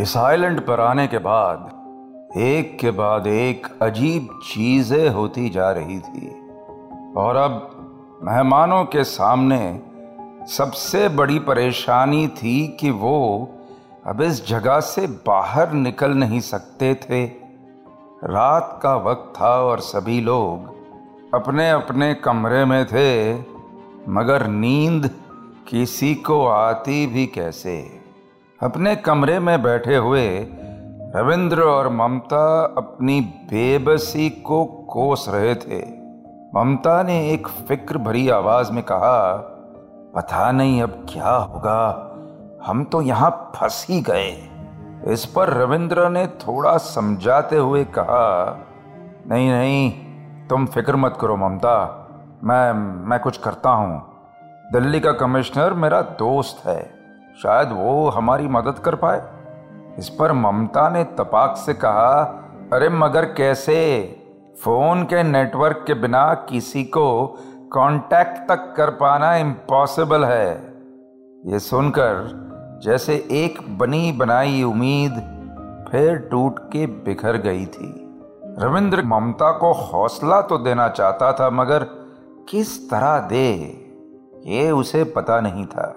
इस आइलैंड पर आने के बाद एक अजीब चीजें होती जा रही थी और अब मेहमानों के सामने सबसे बड़ी परेशानी थी कि वो अब इस जगह से बाहर निकल नहीं सकते थे। रात का वक्त था और सभी लोग अपने अपने कमरे में थे, मगर नींद किसी को आती भी कैसे। अपने कमरे में बैठे हुए रविंद्र और ममता अपनी बेबसी को कोस रहे थे। ममता ने एक फिक्र भरी आवाज में कहा, पता नहीं अब क्या होगा, हम तो यहाँ फंस ही गए। इस पर रविंद्र ने थोड़ा समझाते हुए कहा, नहीं नहीं तुम फिक्र मत करो ममता, मैं कुछ करता हूँ। दिल्ली का कमिश्नर मेरा दोस्त है, शायद वो हमारी मदद कर पाए। इस पर ममता ने तपाक से कहा, अरे मगर कैसे, फोन के नेटवर्क के बिना किसी को कांटेक्ट तक कर पाना इम्पॉसिबल है। ये सुनकर जैसे एक बनी बनाई उम्मीद फिर टूट के बिखर गई थी। रविंद्र ममता को हौसला तो देना चाहता था, मगर किस तरह दे ये उसे पता नहीं था।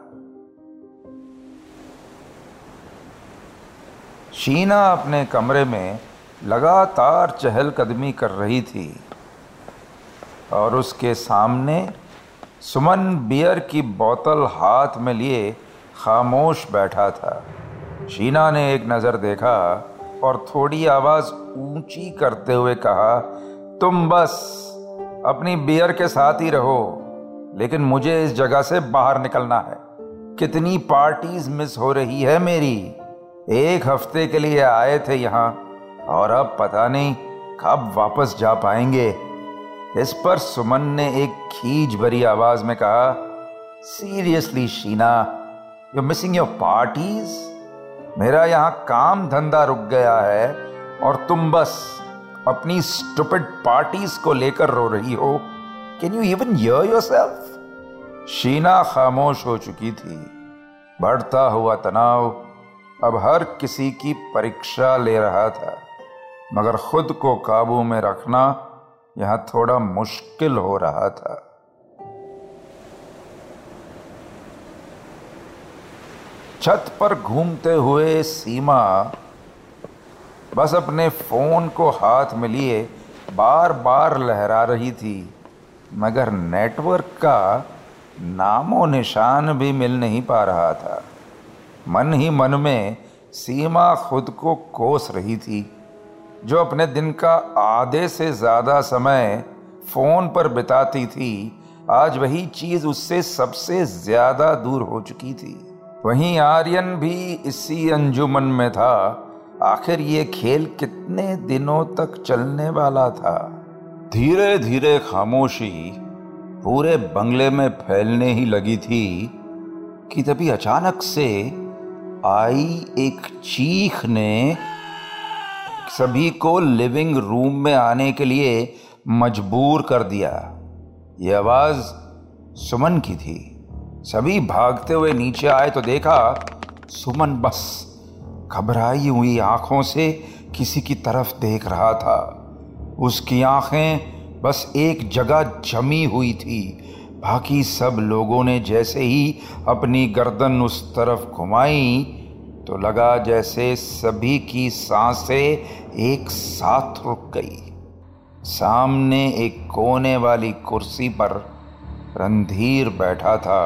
शीना अपने कमरे में लगातार चहलकदमी कर रही थी और उसके सामने सुमन बियर की बोतल हाथ में लिए खामोश बैठा था। शीना ने एक नज़र देखा और थोड़ी आवाज़ ऊंची करते हुए कहा, तुम बस अपनी बियर के साथ ही रहो, लेकिन मुझे इस जगह से बाहर निकलना है। कितनी पार्टीज मिस हो रही है मेरी। 1 हफ्ते के लिए आए थे यहाँ और अब पता नहीं कब वापस जा पाएंगे। इस पर सुमन ने एक खीज भरी आवाज में कहा, seriously Sheena, you missing your parties. मेरा यहाँ काम धंधा रुक गया है और तुम बस अपनी स्टूपिड पार्टीज को लेकर रो रही हो। Can you even hear yourself? Sheena खामोश हो चुकी थी। बढ़ता हुआ तनाव अब हर किसी की परीक्षा ले रहा था, मगर खुद को काबू में रखना यहाँ थोड़ा मुश्किल हो रहा था। छत पर घूमते हुए सीमा बस अपने फोन को हाथ में लिए बार बार लहरा रही थी, मगर नेटवर्क का नामो निशान भी मिल नहीं पा रहा था। मन ही मन में सीमा खुद को कोस रही थी, जो अपने दिन का आधे से ज़्यादा समय फ़ोन पर बिताती थी। आज वही चीज़ उससे सबसे ज़्यादा दूर हो चुकी थी। वहीं आर्यन भी इसी अंजुमन में था। आखिर ये खेल कितने दिनों तक चलने वाला था? धीरे धीरे खामोशी पूरे बंगले में फैलने ही लगी थी कि तभी अचानक से आई एक चीख ने सभी को लिविंग रूम में आने के लिए मजबूर कर दिया। ये आवाज़ सुमन की थी। सभी भागते हुए नीचे आए तो देखा सुमन बस घबराई हुई आंखों से किसी की तरफ देख रहा था। उसकी आंखें बस एक जगह जमी हुई थी। बाकी सब लोगों ने जैसे ही अपनी गर्दन उस तरफ घुमाई तो लगा जैसे सभी की सांसें एक साथ रुक गई। सामने एक कोने वाली कुर्सी पर रणधीर बैठा था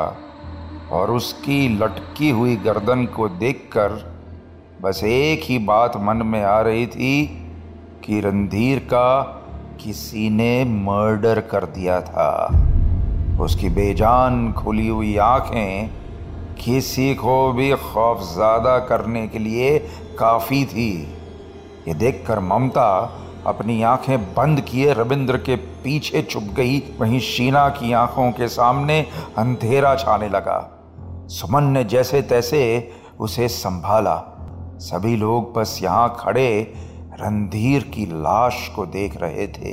और उसकी लटकी हुई गर्दन को देखकर बस एक ही बात मन में आ रही थी कि रणधीर का किसी ने मर्डर कर दिया था। उसकी बेजान खुली हुई आंखें किसी को भी खौफज़दा करने के लिए काफ़ी थी। ये देखकर ममता अपनी आंखें बंद किए रविंद्र के पीछे छुप गई। वहीं शीना की आंखों के सामने अंधेरा छाने लगा। सुमन ने जैसे तैसे उसे संभाला। सभी लोग बस यहाँ खड़े रणधीर की लाश को देख रहे थे,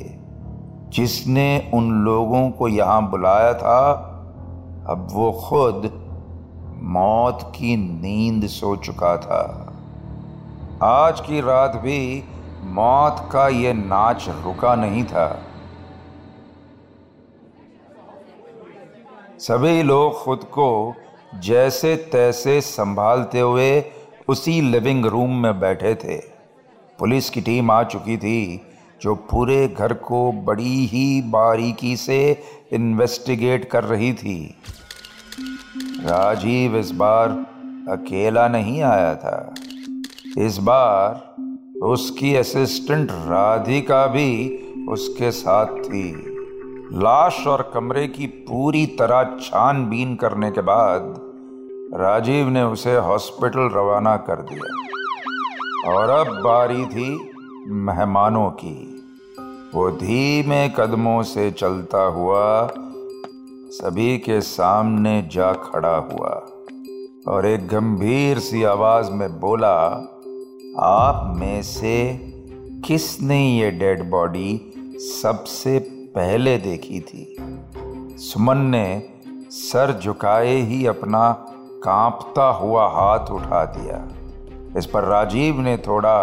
जिसने उन लोगों को यहाँ बुलाया था। अब वो खुद मौत की नींद सो चुका था। आज की रात भी मौत का ये नाच रुका नहीं था। सभी लोग खुद को जैसे तैसे संभालते हुए उसी लिविंग रूम में बैठे थे। पुलिस की टीम आ चुकी थी जो पूरे घर को बड़ी ही बारीकी से इन्वेस्टिगेट कर रही थी। राजीव इस बार अकेला नहीं आया था। इस बार उसकी असिस्टेंट राधिका भी उसके साथ थी। लाश और कमरे की पूरी तरह छानबीन करने के बाद राजीव ने उसे हॉस्पिटल रवाना कर दिया और अब बारी थी मेहमानों की। वो धीमे कदमों से चलता हुआ सभी के सामने जा खड़ा हुआ और एक गंभीर सी आवाज में बोला, आप में से किसने ये डेड बॉडी सबसे पहले देखी थी? सुमन ने सर झुकाए ही अपना कांपता हुआ हाथ उठा दिया। इस पर राजीव ने थोड़ा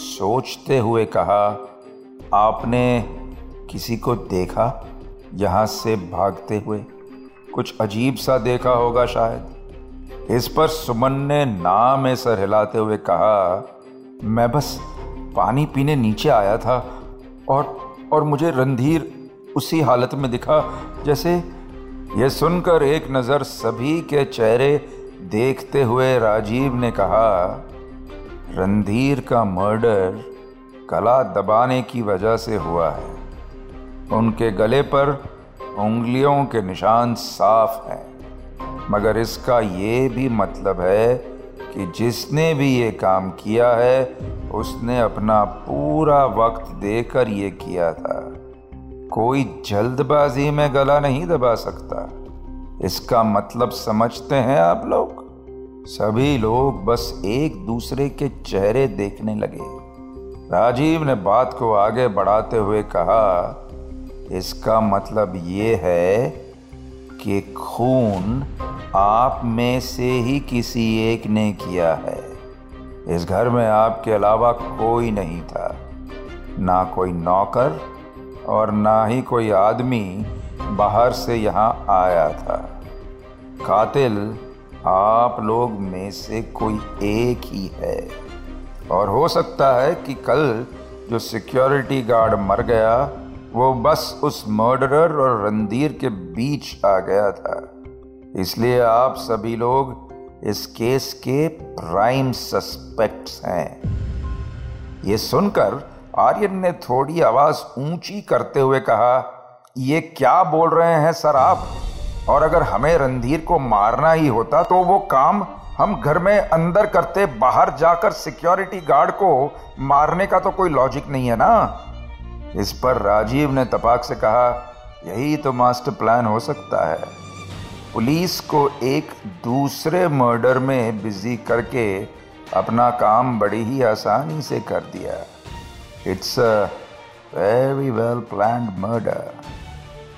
सोचते हुए कहा, आपने किसी को देखा यहाँ से भागते हुए? कुछ अजीब सा देखा होगा शायद। इस पर सुमन ने ना में सर हिलाते हुए कहा, मैं बस पानी पीने नीचे आया था और मुझे रणधीर उसी हालत में दिखा जैसे। यह सुनकर एक नज़र सभी के चेहरे देखते हुए राजीव ने कहा, रणधीर का मर्डर गला दबाने की वजह से हुआ है। उनके गले पर उंगलियों के निशान साफ हैं, मगर इसका ये भी मतलब है कि जिसने भी ये काम किया है उसने अपना पूरा वक्त देकर ये किया था। कोई जल्दबाजी में गला नहीं दबा सकता। इसका मतलब समझते हैं आप लोग? सभी लोग बस एक दूसरे के चेहरे देखने लगे। राजीव ने बात को आगे बढ़ाते हुए कहा, इसका मतलब ये है कि खून आप में से ही किसी एक ने किया है। इस घर में आपके अलावा कोई नहीं था, ना कोई नौकर और ना ही कोई आदमी बाहर से यहाँ आया था। कातिल आप लोग में से कोई एक ही है, और हो सकता है कि कल जो सिक्योरिटी गार्ड मर गया वो बस उस मर्डरर और रणधीर के बीच आ गया था। इसलिए आप सभी लोग इस केस के प्राइम सस्पेक्ट्स हैं। ये सुनकर आर्यन ने थोड़ी आवाज़ ऊंची करते हुए कहा, ये क्या बोल रहे हैं सर आप? और अगर हमें रणधीर को मारना ही होता तो वो काम हम घर में अंदर करते, बाहर जाकर सिक्योरिटी गार्ड को मारने का तो कोई लॉजिक नहीं है ना। इस पर राजीव ने तपाक से कहा, यही तो मास्टर प्लान हो सकता है। पुलिस को एक दूसरे मर्डर में बिजी करके अपना काम बड़ी ही आसानी से कर दिया। It's a very well planned murder.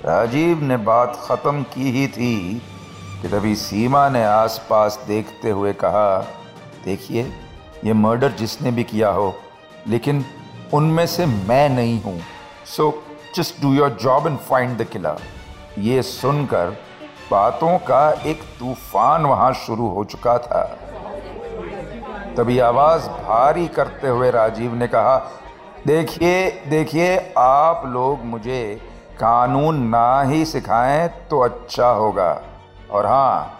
Rajiv ने बात ख़त्म की ही थी कि तभी सीमा ने आसपास देखते हुए कहा, देखिए ये मर्डर जिसने भी किया हो, लेकिन उनमें से मैं नहीं हूँ। So just do your job and find the killer. ये सुनकर बातों का एक तूफान वहाँ शुरू हो चुका था। तभी आवाज़ भारी करते हुए राजीव ने कहा, देखिए आप लोग मुझे कानून ना ही सिखाएं तो अच्छा होगा। और हाँ,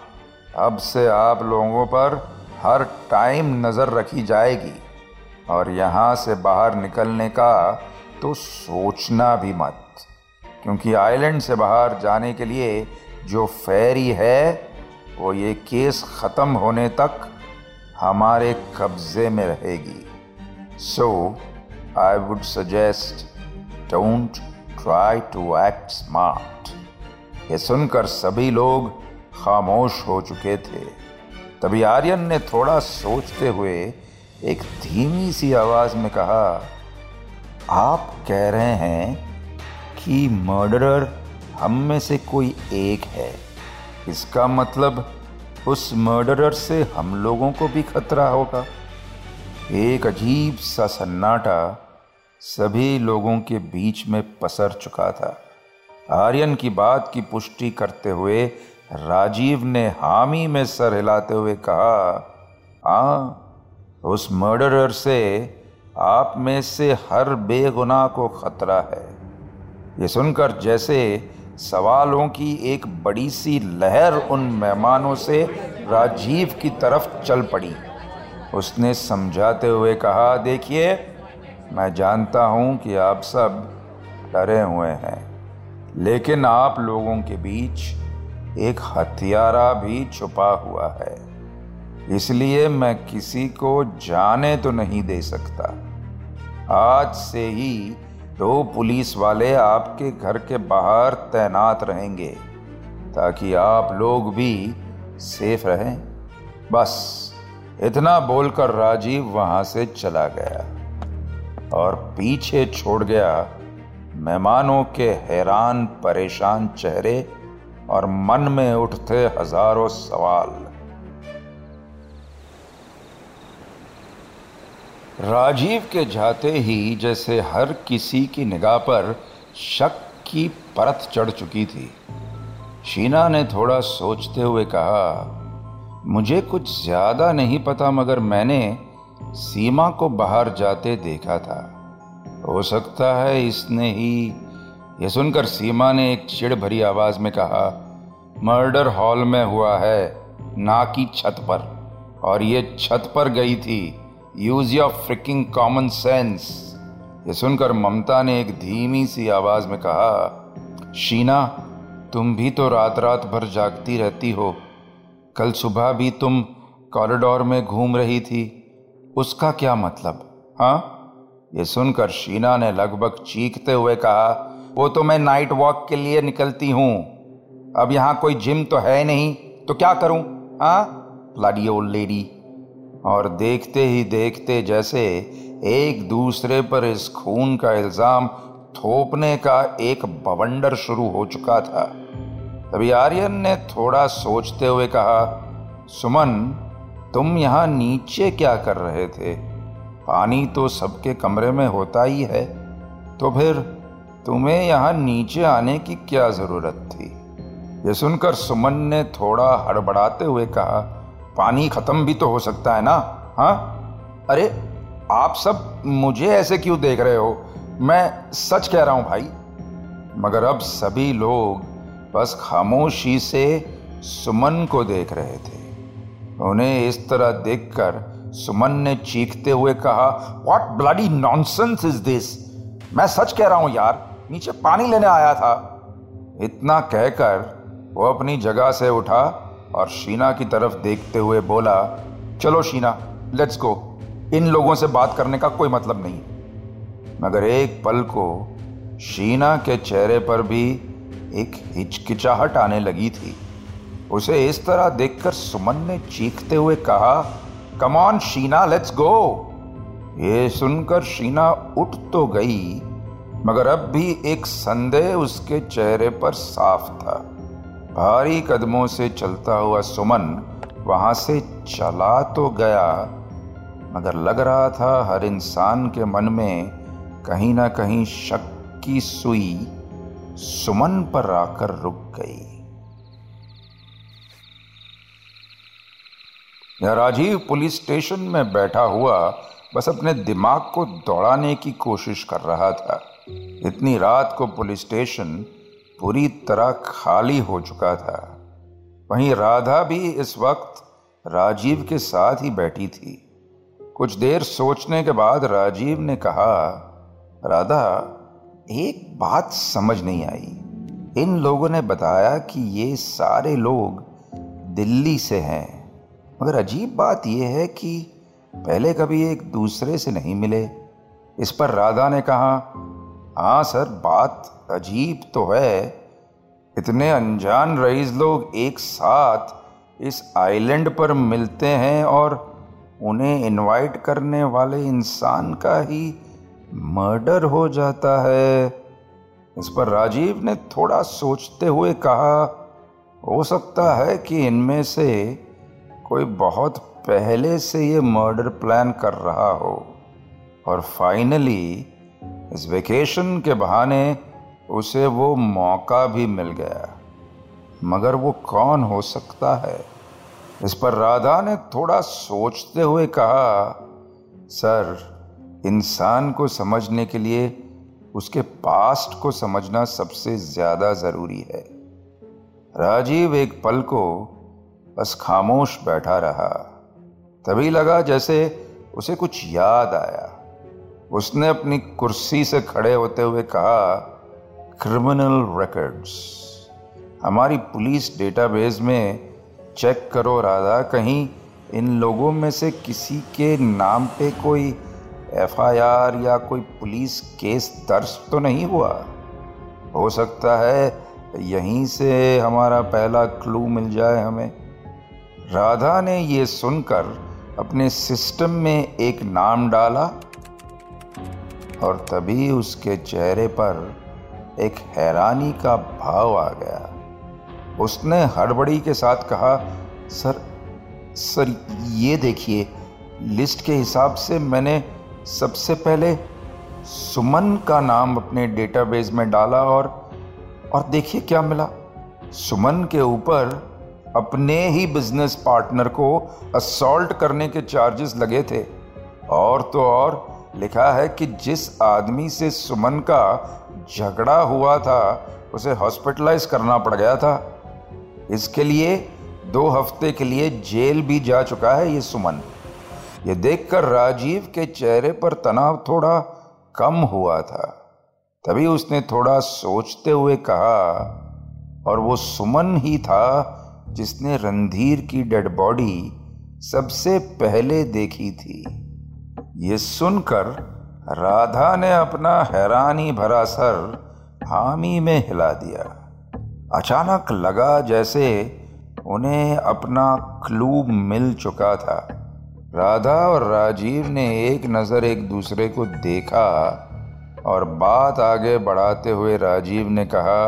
अब से आप लोगों पर हर टाइम नज़र रखी जाएगी, और यहाँ से बाहर निकलने का तो सोचना भी मत, क्योंकि आइलैंड से बाहर जाने के लिए जो फेरी है वो ये केस ख़त्म होने तक हमारे कब्ज़े में रहेगी। So I would suggest don't Try to act smart. ये सुनकर सभी लोग खामोश हो चुके थे। तभी आर्यन ने थोड़ा सोचते हुए एक धीमी सी आवाज़ में कहा, आप कह रहे हैं कि मर्डरर हम में से कोई एक है। इसका मतलब उस मर्डरर से हम लोगों को भी खतरा होगा। एक अजीब सा सन्नाटा सभी लोगों के बीच में पसर चुका था। आर्यन की बात की पुष्टि करते हुए राजीव ने हामी में सर हिलाते हुए कहा, हाँ, उस मर्डरर से आप में से हर बेगुनाह को खतरा है। ये सुनकर जैसे सवालों की एक बड़ी सी लहर उन मेहमानों से राजीव की तरफ चल पड़ी। उसने समझाते हुए कहा, देखिए, मैं जानता हूँ कि आप सब डरे हुए हैं, लेकिन आप लोगों के बीच एक हत्यारा भी छुपा हुआ है, इसलिए मैं किसी को जाने तो नहीं दे सकता। आज से ही 2 पुलिस वाले आपके घर के बाहर तैनात रहेंगे ताकि आप लोग भी सेफ रहें। बस इतना बोलकर राजीव वहाँ से चला गया और पीछे छोड़ गया मेहमानों के हैरान परेशान चेहरे और मन में उठते हजारों सवाल। राजीव के जाते ही जैसे हर किसी की निगाह पर शक की परत चढ़ चुकी थी। शीना ने थोड़ा सोचते हुए कहा, मुझे कुछ ज़्यादा नहीं पता, मगर मैंने सीमा को बाहर जाते देखा था। हो सकता है इसने ही। यह सुनकर सीमा ने एक चिढ़ भरी आवाज़ में कहा, मर्डर हॉल में हुआ है, ना कि छत पर, और ये छत पर गई थी। Use your freaking common sense. ये सुनकर ममता ने एक धीमी सी आवाज़ में कहा, शीना, तुम भी तो रात रात भर जागती रहती हो, कल सुबह भी तुम कॉरिडोर में घूम रही थी, उसका क्या मतलब? हाँ? ये सुनकर शीना ने लगभग चीखते हुए कहा, वो तो मैं नाइट वॉक के लिए निकलती हूँ, अब यहाँ कोई जिम तो है नहीं, तो क्या करूँ? हाँ, ब्लडी ओल्ड लेडी। और देखते ही देखते जैसे एक दूसरे पर इस खून का इल्ज़ाम थोपने का एक बवंडर शुरू हो चुका था। तभी आर्यन ने थोड़ा सोचते हुए कहा, सुमन, तुम यहाँ नीचे क्या कर रहे थे? पानी तो सबके कमरे में होता ही है, तो फिर तुम्हें यहाँ नीचे आने की क्या ज़रूरत थी? ये सुनकर सुमन ने थोड़ा हड़बड़ाते हुए कहा, पानी ख़त्म भी तो हो सकता है ना? हाँ? अरे आप सब मुझे ऐसे क्यों देख रहे हो? मैं सच कह रहा हूँ भाई। मगर अब सभी लोग बस खामोशी से सुमन को देख रहे थे। उन्हें इस तरह देखकर सुमन ने चीखते हुए कहा, What bloody nonsense is this? मैं सच कह रहा हूँ यार, नीचे पानी लेने आया था। इतना कहकर वो अपनी जगह से उठा और शीना की तरफ देखते हुए बोला, चलो शीना, लेट्स गो, इन लोगों से बात करने का कोई मतलब नहीं। मगर एक पल को शीना के चेहरे पर भी एक हिचकिचाहट आने लगी थी। उसे इस तरह देखकर सुमन ने चीखते हुए कहा, come on Sheena, let's go. ये सुनकर शीना उठ तो गई, मगर अब भी एक संदेह उसके चेहरे पर साफ था। भारी कदमों से चलता हुआ सुमन वहाँ से चला तो गया, मगर लग रहा था हर इंसान के मन में कहीं ना कहीं शक की सुई सुमन पर आकर रुक गई। राजीव पुलिस स्टेशन में बैठा हुआ बस अपने दिमाग को दौड़ाने की कोशिश कर रहा था। इतनी रात को पुलिस स्टेशन पूरी तरह खाली हो चुका था। वहीं राधा भी इस वक्त राजीव के साथ ही बैठी थी। कुछ देर सोचने के बाद राजीव ने कहा, राधा, एक बात समझ नहीं आई। इन लोगों ने बताया कि ये सारे लोग दिल्ली से हैं, मगर अजीब बात यह है कि पहले कभी एक दूसरे से नहीं मिले। इस पर राधा ने कहा, हाँ सर, बात अजीब तो है। इतने अनजान रईस लोग एक साथ इस आइलैंड पर मिलते हैं और उन्हें इनवाइट करने वाले इंसान का ही मर्डर हो जाता है। इस पर राजीव ने थोड़ा सोचते हुए कहा, हो सकता है कि इनमें से कोई बहुत पहले से ये मर्डर प्लान कर रहा हो और फाइनली इस वेकेशन के बहाने उसे वो मौका भी मिल गया। मगर वो कौन हो सकता है? इस पर राधा ने थोड़ा सोचते हुए कहा, सर, इंसान को समझने के लिए उसके पास्ट को समझना सबसे ज़्यादा ज़रूरी है। राजीव एक पल को बस खामोश बैठा रहा। तभी लगा जैसे उसे कुछ याद आया। उसने अपनी कुर्सी से खड़े होते हुए कहा, क्रिमिनल रिकॉर्ड्स हमारी पुलिस डेटाबेस में चेक करो राधा, कहीं इन लोगों में से किसी के नाम पे कोई एफआईआर या कोई पुलिस केस दर्ज तो नहीं हुआ। हो सकता है यहीं से हमारा पहला क्लू मिल जाए हमें। राधा ने ये सुनकर अपने सिस्टम में एक नाम डाला और तभी उसके चेहरे पर एक हैरानी का भाव आ गया। उसने हड़बड़ी के साथ कहा, सर ये देखिए, लिस्ट के हिसाब से मैंने सबसे पहले सुमन का नाम अपने डेटाबेस में डाला और देखिए क्या मिला। सुमन के ऊपर अपने ही बिजनेस पार्टनर को असॉल्ट करने के चार्जेस लगे थे और तो और लिखा है कि जिस आदमी से सुमन का झगड़ा हुआ था उसे हॉस्पिटलाइज करना पड़ गया था। इसके लिए 2 हफ्ते के लिए जेल भी जा चुका है ये सुमन। ये देखकर राजीव के चेहरे पर तनाव थोड़ा कम हुआ था। तभी उसने थोड़ा सोचते हुए कहा, और वो सुमन ही था जिसने रणधीर की डेड बॉडी सबसे पहले देखी थी। ये सुनकर राधा ने अपना हैरानी भरा सर हामी में हिला दिया। अचानक लगा जैसे उन्हें अपना क्लू मिल चुका था। राधा और राजीव ने एक नज़र एक दूसरे को देखा और बात आगे बढ़ाते हुए राजीव ने कहा,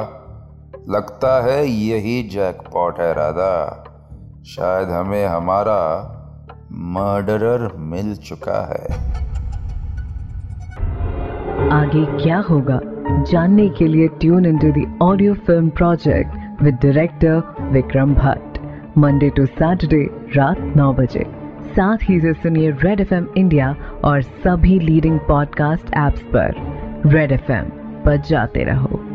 लगता है यही जैकपॉट है राधा, शायद हमें हमारा मर्डरर मिल चुका है। आगे क्या होगा जानने के लिए tune into the audio film project with director Vikram Bhatt, Monday to Saturday रात 9 बजे। साथ ही से सुनिए रेड एफएम इंडिया और सभी लीडिंग पॉडकास्ट एप्स पर। रेड एफएम पर जाते रहो।